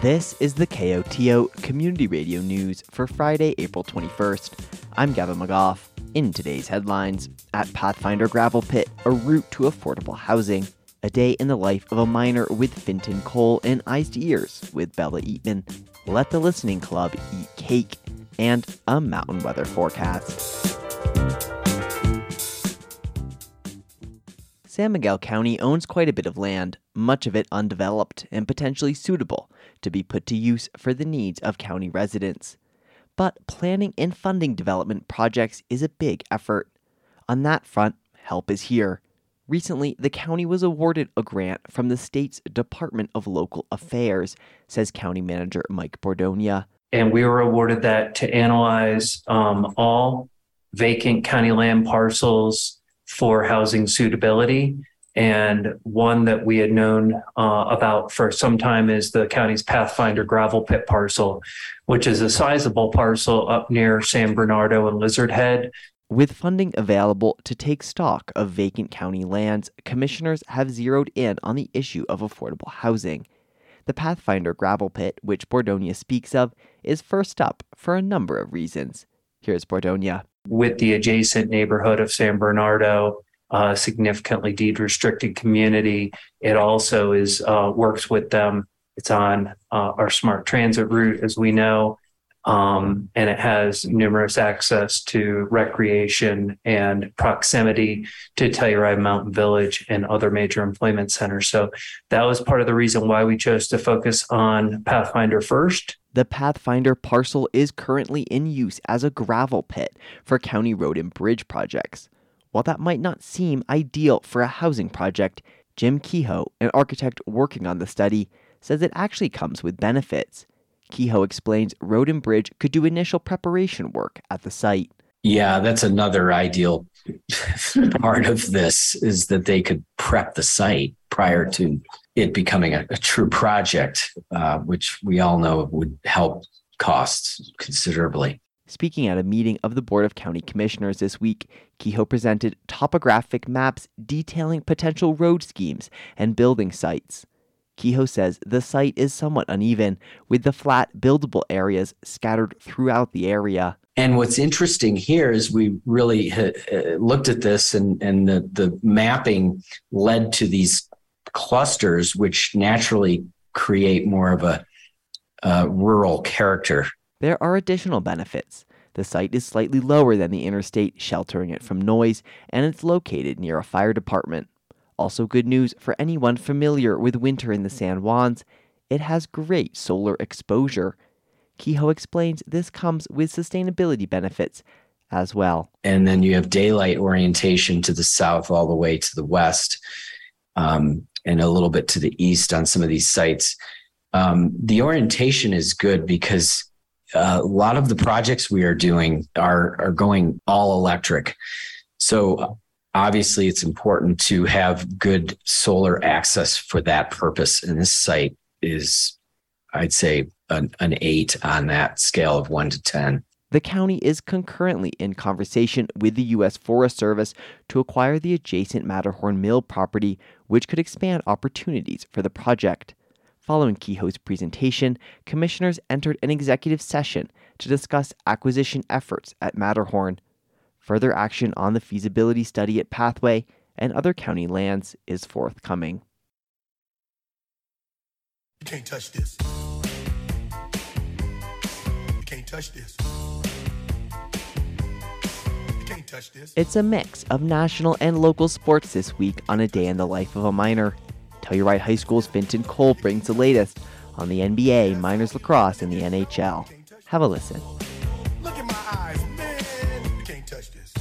This is the KOTO Community Radio News for Friday, April 21st. I'm Gavin McGough. In today's headlines, at Pathfinder Gravel Pit, a route to affordable housing, a day in the life of a miner with Fintan Cole and iced ears with Bella Eatman, let the listening club eat cake, and a mountain weather forecast. San Miguel County owns quite a bit of land, much of it undeveloped and potentially suitable to be put to use for the needs of county residents. But planning and funding development projects is a big effort. On that front, help is here. Recently, the county was awarded a grant from the state's Department of Local Affairs, says County Manager Mike Bordogna. And we were awarded that to analyze all vacant county land parcels for housing suitability. And one that we had known about for some time is the county's Pathfinder Gravel Pit parcel, which is a sizable parcel up near San Bernardo and Lizard Head. With funding available to take stock of vacant county lands, commissioners have zeroed in on the issue of affordable housing. The Pathfinder Gravel Pit, which Bordogna speaks of, is first up for a number of reasons. Here's Bordogna. With the adjacent neighborhood of San Bernardo, significantly deed-restricted community, it also is works with them. It's on our smart transit route, as we know, and it has numerous access to recreation and proximity to Telluride Mountain Village and other major employment centers. So that was part of the reason why we chose to focus on Pathfinder first. The Pathfinder parcel is currently in use as a gravel pit for county road and bridge projects. While that might not seem ideal for a housing project, Jim Kehoe, an architect working on the study, says it actually comes with benefits. Kehoe explains road and bridge could do initial preparation work at the site. Yeah, that's another ideal part of this, is that they could prep the site prior to it becoming a true project, which we all know would help costs considerably. Speaking at a meeting of the Board of County Commissioners this week, Kehoe presented topographic maps detailing potential road schemes and building sites. Kehoe says the site is somewhat uneven, with the flat, buildable areas scattered throughout the area. And what's interesting here is we really looked at this, and the mapping led to these clusters, which naturally create more of a rural character. There are additional benefits. The site is slightly lower than the interstate, sheltering it from noise, and it's located near a fire department. Also good news for anyone familiar with winter in the San Juans, it has great solar exposure. Kehoe explains this comes with sustainability benefits as well. And then you have daylight orientation to the south all the way to the west, and a little bit to the east on some of these sites. The orientation is good because a lot of the projects we are doing are going all electric. So obviously it's important to have good solar access for that purpose. And this site is, I'd say, an 8 on that scale of 1 to 10. The county is concurrently in conversation with the U.S. Forest Service to acquire the adjacent Matterhorn Mill property, which could expand opportunities for the project. Following Kehoe's presentation, commissioners entered an executive session to discuss acquisition efforts at Matterhorn. Further action on the feasibility study at Pathway and other county lands is forthcoming. You can't touch this. You can't touch this. You can't touch this. It's a mix of national and local sports this week on A Day in the Life of a Miner. Telluride High School's Fintan Cole brings the latest on the NBA, minors lacrosse, and the NHL. Have a listen. Look at my eyes, man. You can't touch this.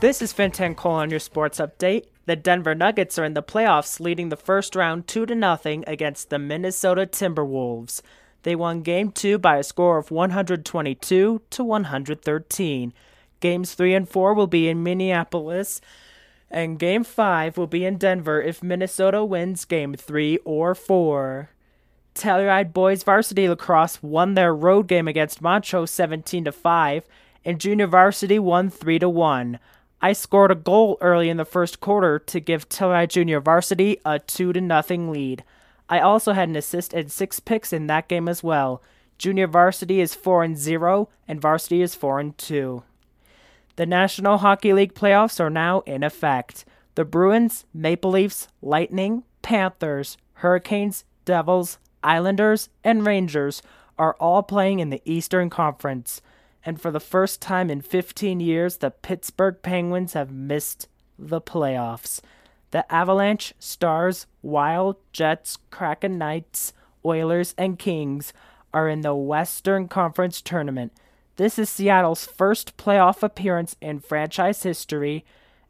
This is Fintan Cole on your sports update. The Denver Nuggets are in the playoffs, leading the first round 2-0 against the Minnesota Timberwolves. They won Game 2 by a score of 122 to 113. Games 3 and 4 will be in Minneapolis, and Game 5 will be in Denver if Minnesota wins Game 3 or 4. Telluride boys varsity lacrosse won their road game against Montrose 17-5, and junior varsity won 3-1. I scored a goal early in the first quarter to give Telluride junior varsity a 2-0 lead. I also had an assist and 6 picks in that game as well. Junior varsity is 4-0, and varsity is 4-2. The National Hockey League playoffs are now in effect. The Bruins, Maple Leafs, Lightning, Panthers, Hurricanes, Devils, Islanders, and Rangers are all playing in the Eastern Conference. And for the first time in 15 years, the Pittsburgh Penguins have missed the playoffs. The Avalanche, Stars, Wild, Jets, Kraken, Knights, Oilers, and Kings are in the Western Conference Tournament. This is Seattle's first playoff appearance in franchise history,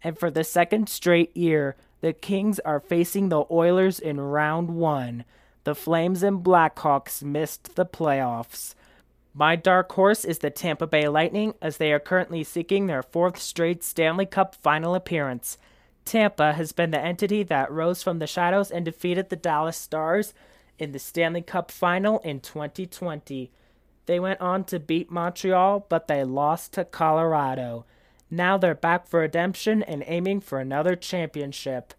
and for the second straight year, the Kings are facing the Oilers in round one. The Flames and Blackhawks missed the playoffs. My dark horse is the Tampa Bay Lightning, as they are currently seeking their 4th straight Stanley Cup final appearance. Tampa has been the entity that rose from the shadows and defeated the Dallas Stars in the Stanley Cup final in 2020. They went on to beat Montreal, but they lost to Colorado. Now they're back for redemption and aiming for another championship.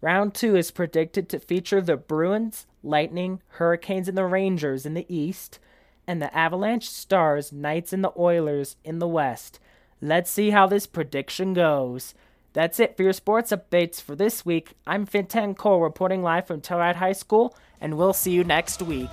Round 2 is predicted to feature the Bruins, Lightning, Hurricanes, and the Rangers in the East, and the Avalanche, Stars, Knights, and the Oilers in the West. Let's see how this prediction goes. That's it for your sports updates for this week. I'm Fintan Cole reporting live from Telluride High School, and we'll see you next week.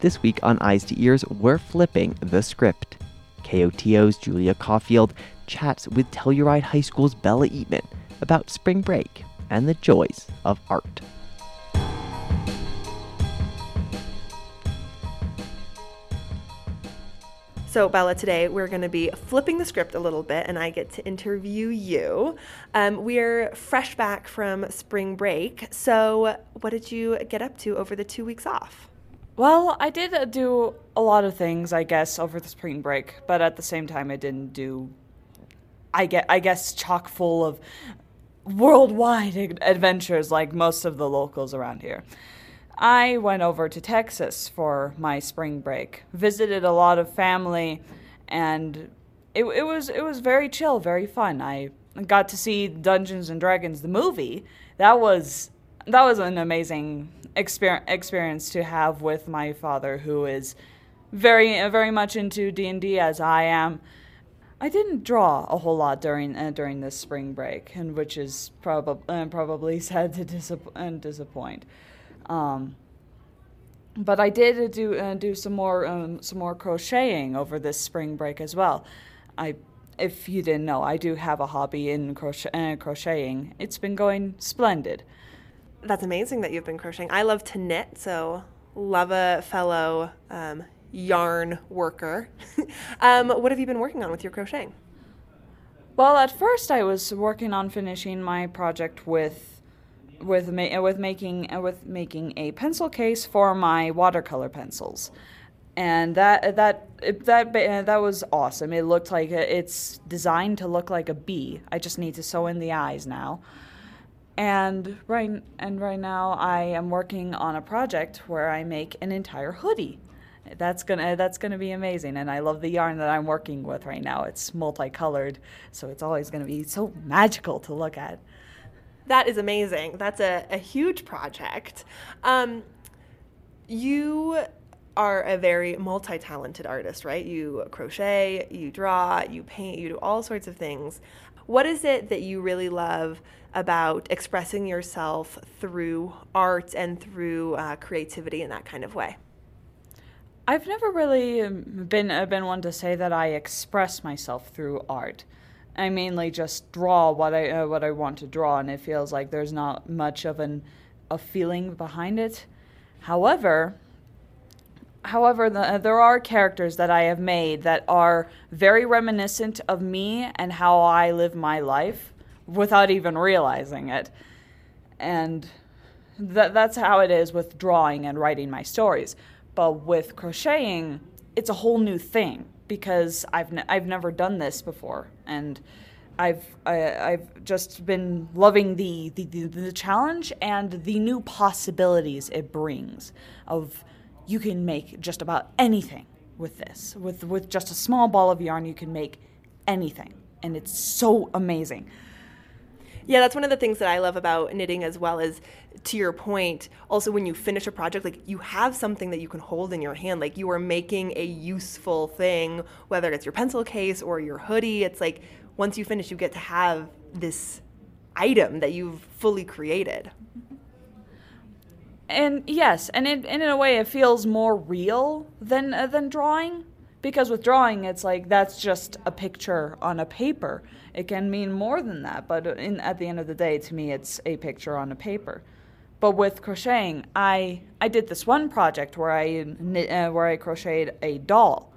This week on Eyes to Ears, we're flipping the script. KOTO's Julia Caulfield chats with Telluride High School's Bella Eatman about spring break and the joys of art. So Bella, today we're going to be flipping the script a little bit, and I get to interview you. We're fresh back from spring break, so what did you get up to over the 2 weeks off? Well, I did do a lot of things, I guess, over the spring break, but at the same time, I didn't do, I guess, chock full of worldwide adventures like most of the locals around here. I went over to Texas for my spring break, visited a lot of family, and it was very chill, very fun. I got to see Dungeons and Dragons, the movie. That was an amazing experience to have with my father, who is very much into D&D as I am. I didn't draw a whole lot during this spring break, and which is probably sad to disappoint. But I did do some more crocheting over this spring break as well. If you didn't know, I do have a hobby in crocheting. It's been going splendid. That's amazing that you've been crocheting. I love to knit, so love a fellow yarn worker. What have you been working on with your crocheting? Well, at first I was working on finishing my project with making a pencil case for my watercolor pencils, and that was awesome. It looked like it's designed to look like a bee. I just need to sew in the eyes now. And right now I am working on a project where I make an entire hoodie. That's gonna be amazing, and I love the yarn that I'm working with right now. It's multicolored, so it's always gonna be so magical to look at. That is amazing. That's a huge project. You are a very multi-talented artist, right? You crochet, you draw, you paint, you do all sorts of things. What is it that you really love about expressing yourself through art and through creativity in that kind of way? I've never really been one to say that I express myself through art. I mainly just draw what I want to draw, and it feels like there's not much of a feeling behind it. However, there are characters that I have made that are very reminiscent of me and how I live my life without even realizing it. And that's how it is with drawing and writing my stories. But with crocheting, it's a whole new thing because I've never done this before. And I've just been loving the challenge and the new possibilities it brings. Of you can make just about anything with this. With just a small ball of yarn, you can make anything, and it's so amazing. Yeah, that's one of the things that I love about knitting as well, is, to your point, also when you finish a project, like, you have something that you can hold in your hand. Like, you are making a useful thing, whether it's your pencil case or your hoodie. It's like, once you finish, you get to have this item that you've fully created. And yes, and in a way, it feels more real than drawing. Because with drawing, it's like, that's just a picture on a paper. It can mean more than that, but at the end of the day, to me, it's a picture on a paper. But with crocheting, I did this one project where I crocheted a doll.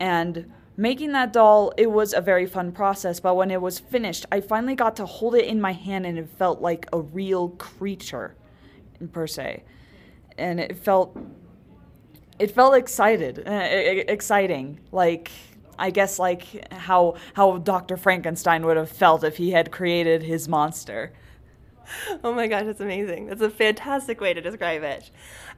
And making that doll, it was a very fun process, but when it was finished, I finally got to hold it in my hand, and it felt like a real creature, per se. And it felt exciting, like, I guess, like how Dr. Frankenstein would have felt if he had created his monster. Oh my gosh, that's amazing. That's a fantastic way to describe it.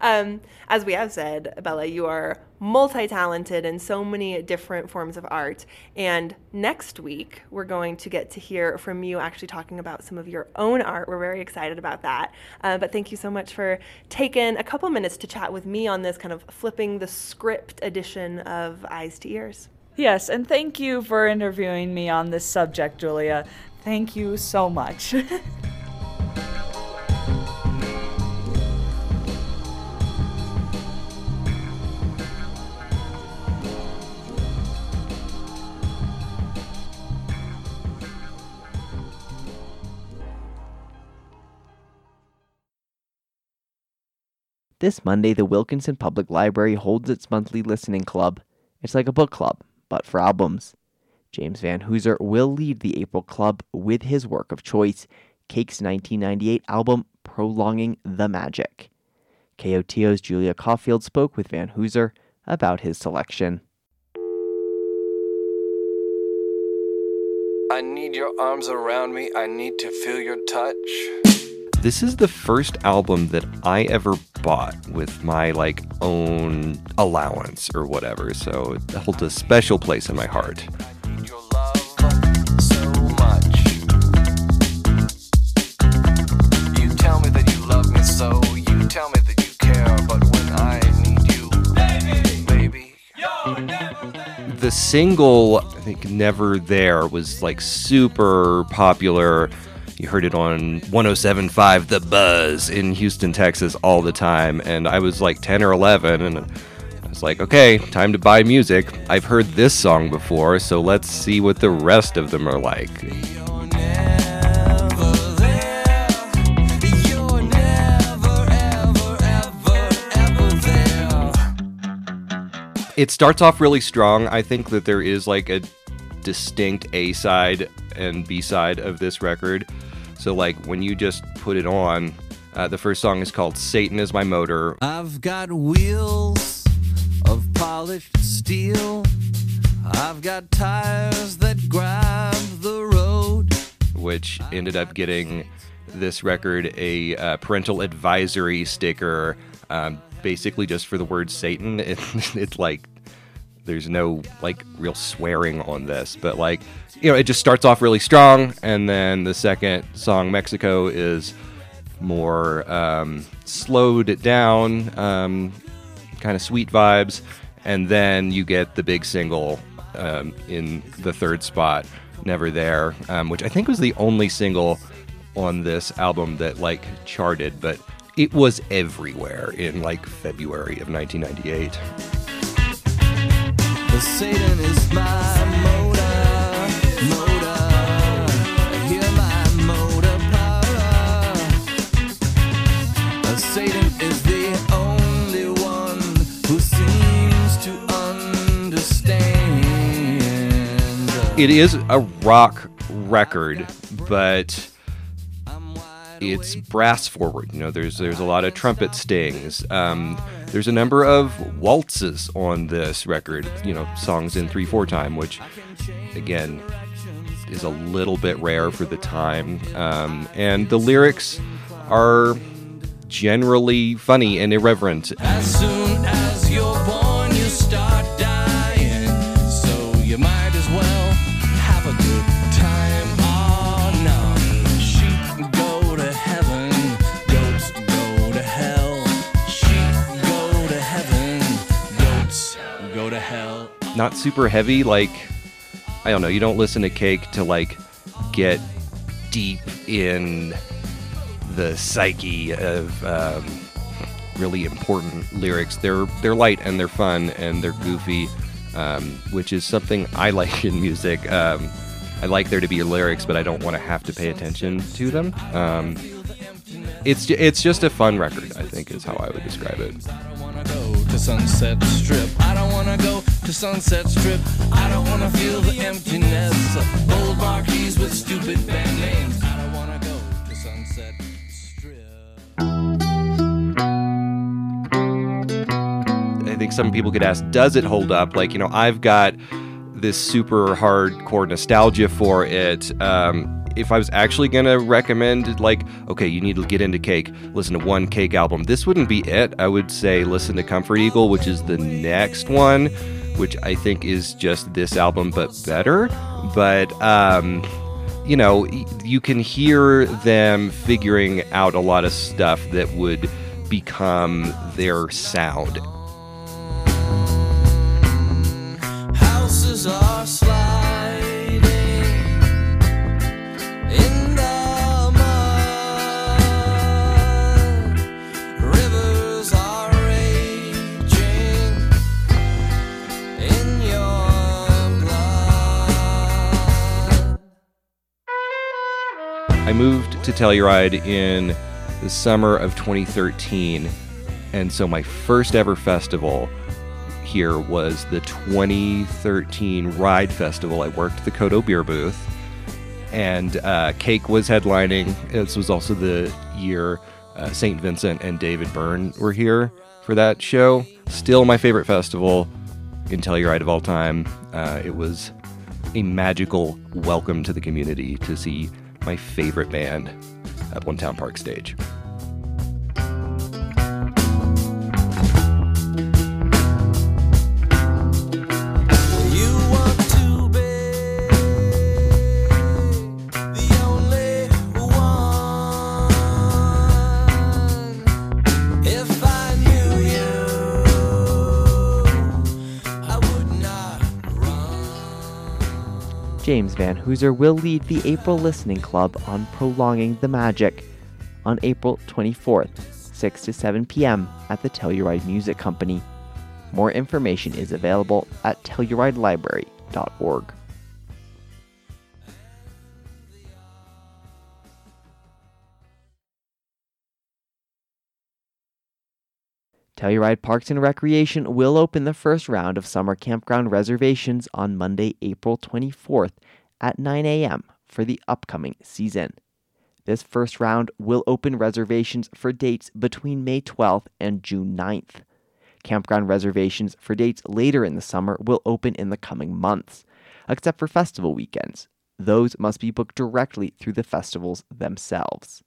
As we have said, Bella, you are multi-talented in so many different forms of art. And next week, we're going to get to hear from you actually talking about some of your own art. We're very excited about that. But thank you so much for taking a couple minutes to chat with me on this kind of flipping the script edition of Eyes to Ears. Yes, and thank you for interviewing me on this subject, Julia. Thank you so much. This Monday, the Wilkinson Public Library holds its monthly listening club. It's like a book club, but for albums. James Van Hooser will lead the April club with his work of choice, Cake's 1998 album, Prolonging the Magic. KOTO's Julia Caulfield spoke with Van Hooser about his selection. I need your arms around me. I need to feel your touch. This is the first album that I ever bought with my, like, own allowance or whatever, so it holds a special place in my heart. I need your love so much. You tell me that you love me so, you tell me that you care, but when I need you, baby, you're never there. The single, I think, Never There, was, like, super popular. You heard it on 107.5 The Buzz in Houston, Texas all the time. And I was like 10 or 11 and I was like, okay, time to buy music. I've heard this song before, so let's see what the rest of them are like. You're never there. You're never, ever, ever, ever there. It starts off really strong. I think that there is like a distinct A-side and B-side of this record. So, like, when you just put it on, the first song is called Satan Is My Motor. I've got wheels of polished steel. I've got tires that grab the road. Which ended up getting this record a parental advisory sticker, basically just for the word Satan. It's like, there's no, like, real swearing on this, but, like, you know, it just starts off really strong, and then the second song, Mexico, is more slowed down, kind of sweet vibes, and then you get the big single in the third spot, Never There, which I think was the only single on this album that, like, charted, but it was everywhere in, like, February of 1998. The Satan is my Satan is the only one who seems to understand. It is a rock record, but it's brass forward. You know, there's a lot of trumpet stings. There's a number of waltzes on this record. You know, songs in 3/4 time, which again is a little bit rare for the time. And the lyrics are generally funny and irreverent. As soon as you're born, you start dying, so you might as well have a good time. Oh no, sheep go to heaven, goats go to hell. Sheep go to heaven, goats go to hell. Not super heavy, like, I don't know, you don't listen to Cake to, like, get deep in the psyche of really important lyrics. They're light and they're fun and they're goofy, which is something I like in music. I like there to be lyrics, but I don't want to have to pay attention to them. It's just a fun record, I think, is how I would describe it. To Sunset Strip, I don't want to go to Sunset Strip. I don't want to feel the emptiness of bold marquees with stupid band names. I don't want to go to Sunset Strip. I think some people could ask, does it hold up? Like, you know, I've got this super hardcore nostalgia for it. If I was actually going to recommend, like, okay, you need to get into Cake, listen to one Cake album, this wouldn't be it. I would say listen to Comfort Eagle, which is the next one, which I think is just this album, but better. But, you know, you can hear them figuring out a lot of stuff that would become their sound. Houses are sliding in the mud, rivers are raging in your blood. I moved to Telluride in the summer of 2013, and so my first ever festival here was the 2013 Ride Festival. I worked the KOTO beer booth, and Cake was headlining. This was also the year St. Vincent and David Byrne were here for that show. Still my favorite festival in Telluride of all time. It was a magical welcome to the community to see my favorite band at One Town Park stage. James Van Hooser will lead the April Listening Club on Prolonging the Magic on April 24th, 6 to 7 p.m. at the Telluride Music Company. More information is available at telluridelibrary.org. Telluride Parks and Recreation will open the first round of summer campground reservations on Monday, April 24th at 9 a.m. for the upcoming season. This first round will open reservations for dates between May 12th and June 9th. Campground reservations for dates later in the summer will open in the coming months, except for festival weekends. Those must be booked directly through the festivals themselves.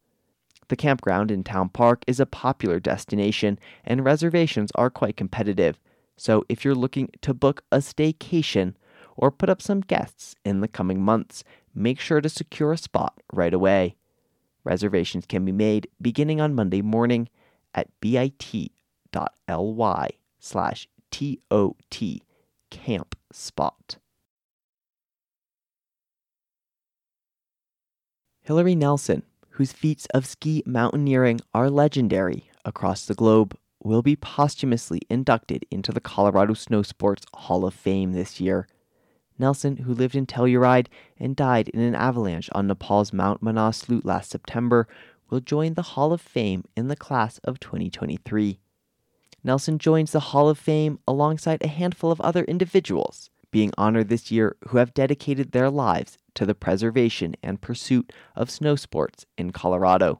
The campground in Town Park is a popular destination, and reservations are quite competitive. So if you're looking to book a staycation or put up some guests in the coming months, make sure to secure a spot right away. Reservations can be made beginning on Monday morning at bit.ly/TOT Camp Spot. Hillary Nelson, whose feats of ski mountaineering are legendary across the globe, will be posthumously inducted into the Colorado Snow Sports Hall of Fame this year. Nelson, who lived in Telluride and died in an avalanche on Nepal's Mount Manaslu last September, will join the Hall of Fame in the class of 2023. Nelson joins the Hall of Fame alongside a handful of other individuals being honored this year who have dedicated their lives to the preservation and pursuit of snow sports in Colorado.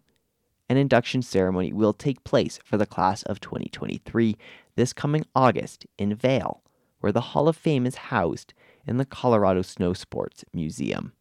an induction ceremony will take place for the class of 2023 this coming August in Vail, where the Hall of Fame is housed in the Colorado Snow Sports Museum.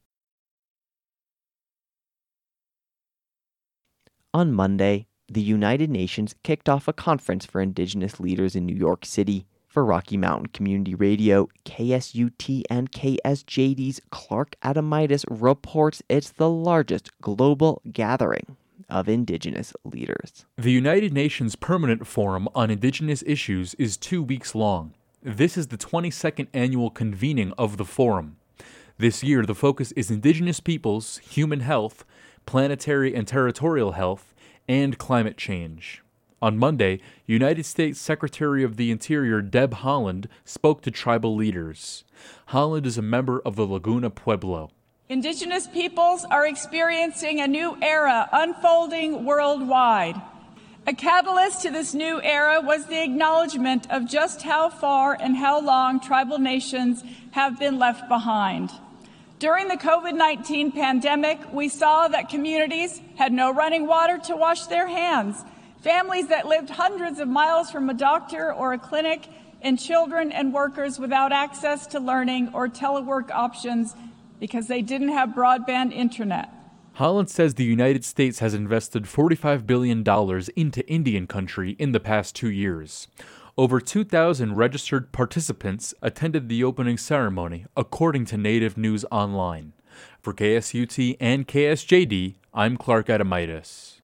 On Monday, the United Nations kicked off a conference for Indigenous leaders in New York City. For Rocky Mountain Community Radio, KSUT and KSJD's Clark Adamitis reports it's the largest global gathering of Indigenous leaders. The United Nations Permanent Forum on Indigenous Issues is 2 weeks long. This is the 22nd annual convening of the forum. This year, the focus is Indigenous peoples, human health, planetary and territorial health, and climate change. On Monday, United States Secretary of the Interior Deb Holland spoke to tribal leaders. Holland is a member of the Laguna Pueblo. Indigenous peoples are experiencing a new era unfolding worldwide. A catalyst to this new era was the acknowledgement of just how far and how long tribal nations have been left behind. During the COVID-19 pandemic, we saw that communities had no running water to wash their hands, families that lived hundreds of miles from a doctor or a clinic, and children and workers without access to learning or telework options because they didn't have broadband internet. Holland says the United States has invested $45 billion into Indian country in the past 2 years. Over 2,000 registered participants attended the opening ceremony, according to Native News Online. For KSUT and KSJD, I'm Clark Adamitis.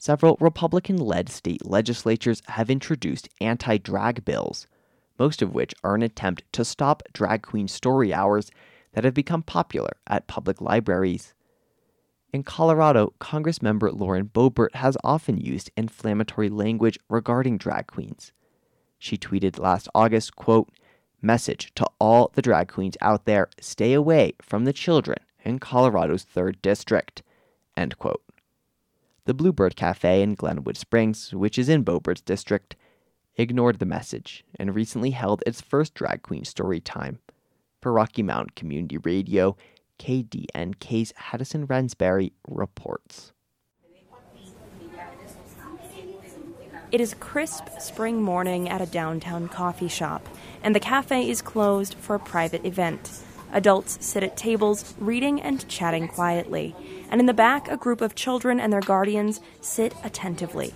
Several Republican-led state legislatures have introduced anti-drag bills, most of which are an attempt to stop drag queen story hours that have become popular at public libraries. In Colorado, Congressmember Lauren Boebert has often used inflammatory language regarding drag queens. She tweeted last August, quote, "Message to all the drag queens out there, stay away from the children in Colorado's 3rd District," end quote. The Bluebird Cafe in Glenwood Springs, which is in Boebert's district, ignored the message and recently held its first drag queen story time. For Rocky Mountain Community Radio, KDNK's Haddison Rensberry reports. It is a crisp spring morning at a downtown coffee shop, and the cafe is closed for a private event. Adults sit at tables, reading and chatting quietly, and in the back, a group of children and their guardians sit attentively.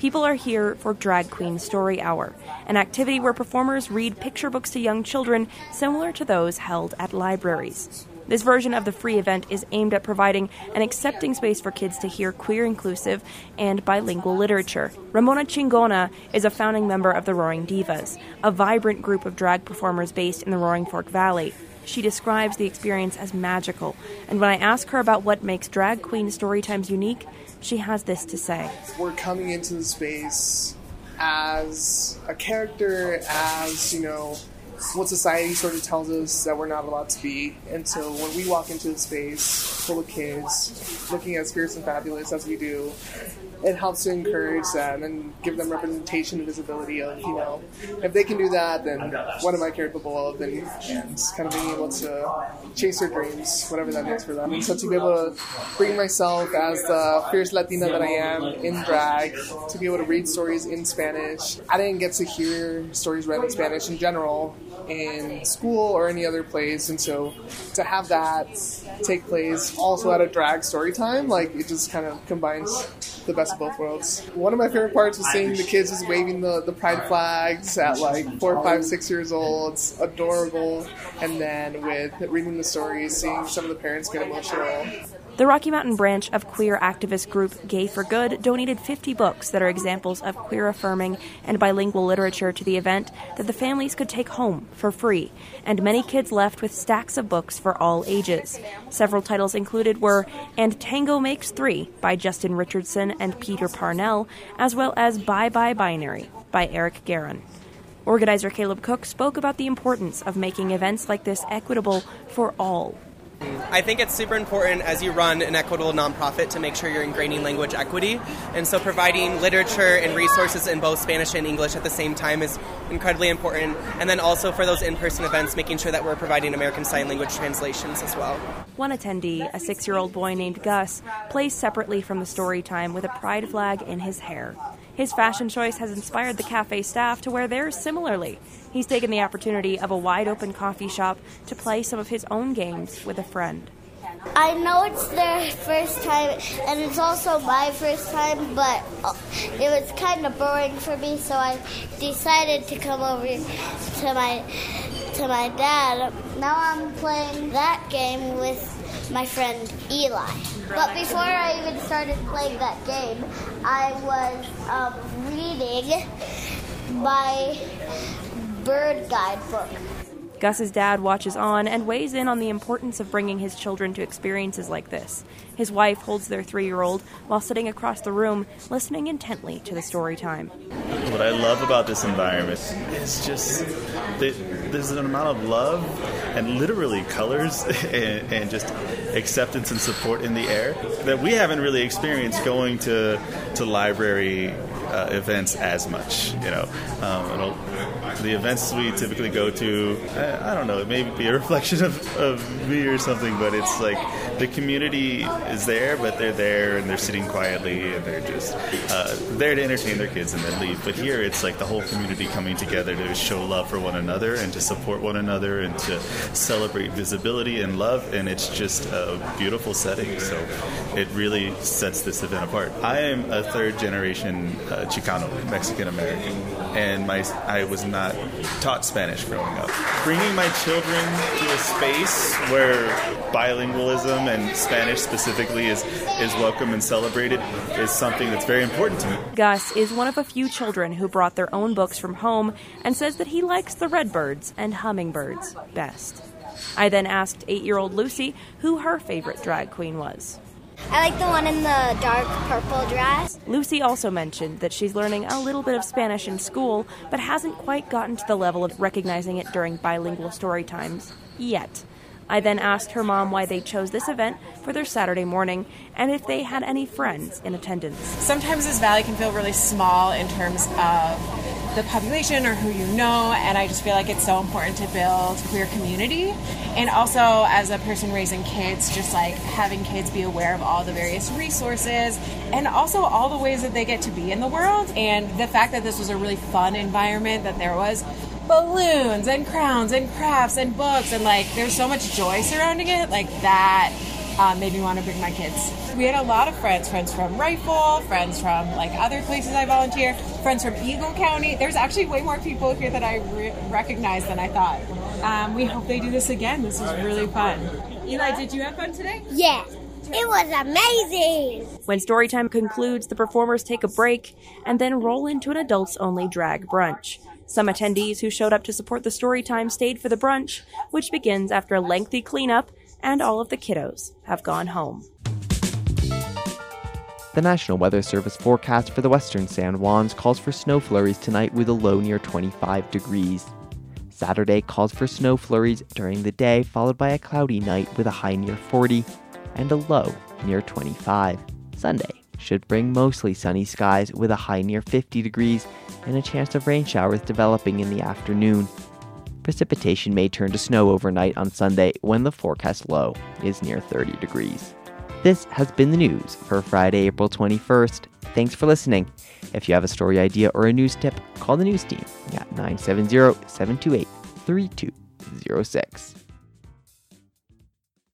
People are here for Drag Queen Story Hour, an activity where performers read picture books to young children similar to those held at libraries. This version of the free event is aimed at providing an accepting space for kids to hear queer-inclusive and bilingual literature. Ramona Chingona is a founding member of the Roaring Divas, a vibrant group of drag performers based in the Roaring Fork Valley. She describes the experience as magical, and when I ask her about what makes drag queen story times unique, she has this to say. We're coming into the space as a character, as, you know, what society sort of tells us that we're not allowed to be. And so when we walk into the space full of kids, looking as fierce and fabulous as we do, it helps to encourage them and give them representation and visibility of, you know, if they can do that, then what am I capable of? And kind of being able to chase their dreams, whatever that is for them. And so to be able to bring myself as the fierce Latina that I am in drag, to be able to read stories in Spanish. I didn't get to hear stories read in Spanish in general in school or any other place, and so to have that take place also at a drag story time, like, it just kind of combines the best of both worlds. One of my favorite parts was seeing the kids just waving the pride flags at like 4, 5, 6 years old. It's adorable. And then with reading the stories, seeing some of the parents get emotional. The Rocky Mountain branch of queer activist group Gay for Good donated 50 books that are examples of queer-affirming and bilingual literature to the event that the families could take home for free, and many kids left with stacks of books for all ages. Several titles included were And Tango Makes Three by Justin Richardson and Peter Parnell, as well as Bye Bye Binary by Eric Guerin. Organizer Caleb Cook spoke about the importance of making events like this equitable for all. I think it's super important as you run an equitable nonprofit to make sure you're ingraining language equity. And so providing literature and resources in both Spanish and English at the same time is incredibly important. And then also for those in-person events, making sure that we're providing American Sign Language translations as well. One attendee, a 6-year-old boy named Gus, plays separately from the story time with a pride flag in his hair. His fashion choice has inspired the cafe staff to wear theirs similarly. He's taken the opportunity of a wide-open coffee shop to play some of his own games with a friend. I know it's their first time, and it's also my first time, but it was kind of boring for me, so I decided to come over to my dad. Now I'm playing that game with my friend Eli. But before I even started playing that game, I was reading my bird guidebook. Gus's dad watches on and weighs in on the importance of bringing his children to experiences like this. His wife holds their 3-year-old while sitting across the room, listening intently to the story time. What I love about this environment is just there's an amount of love and literally colors and just acceptance and support in the air that we haven't really experienced going to library events as much, you know. The events we typically go to, I don't know, it may be a reflection of me or something, but it's like the community is there, but they're there and they're sitting quietly and they're just there to entertain their kids and then leave. But here it's like the whole community coming together to show love for one another and to support one another and to celebrate visibility and love, and it's just a beautiful setting, so it really sets this event apart. I am a third-generation Chicano, Mexican-American, and I was not taught Spanish growing up. Bringing my children to a space where bilingualism and Spanish specifically is welcome and celebrated is something that's very important to me. Gus is one of a few children who brought their own books from home and says that he likes the redbirds and hummingbirds best. I then asked 8-year-old Lucy who her favorite drag queen was. I like the one in the dark purple dress. Lucy also mentioned that she's learning a little bit of Spanish in school, but hasn't quite gotten to the level of recognizing it during bilingual story times yet. I then asked her mom why they chose this event for their Saturday morning and if they had any friends in attendance. Sometimes this valley can feel really small in terms of the population or who you know, and I just feel like it's so important to build queer community. And also, as a person raising kids, just like having kids be aware of all the various resources and also all the ways that they get to be in the world. And the fact that this was a really fun environment, that there was balloons and crowns and crafts and books, and like there's so much joy surrounding it, like that made me want to bring my kids. We had a lot of friends from Rifle, friends from like other places I volunteer, friends from Eagle County. There's actually way more people here that I recognize than I thought. We hope they do this again. This is really fun. Eli, did you have fun today? Yeah. It was amazing! When storytime concludes, the performers take a break and then roll into an adults-only drag brunch. Some attendees who showed up to support the storytime stayed for the brunch, which begins after a lengthy cleanup, and all of the kiddos have gone home. The National Weather Service forecast for the western San Juans calls for snow flurries tonight with a low near 25 degrees. Saturday calls for snow flurries during the day, followed by a cloudy night with a high near 40. And a low near 25. Sunday should bring mostly sunny skies with a high near 50 degrees and a chance of rain showers developing in the afternoon. Precipitation may turn to snow overnight on Sunday when the forecast low is near 30 degrees. This has been the news for Friday, April 21st. Thanks for listening. If you have a story idea or a news tip, call the news team at 970-728-3206.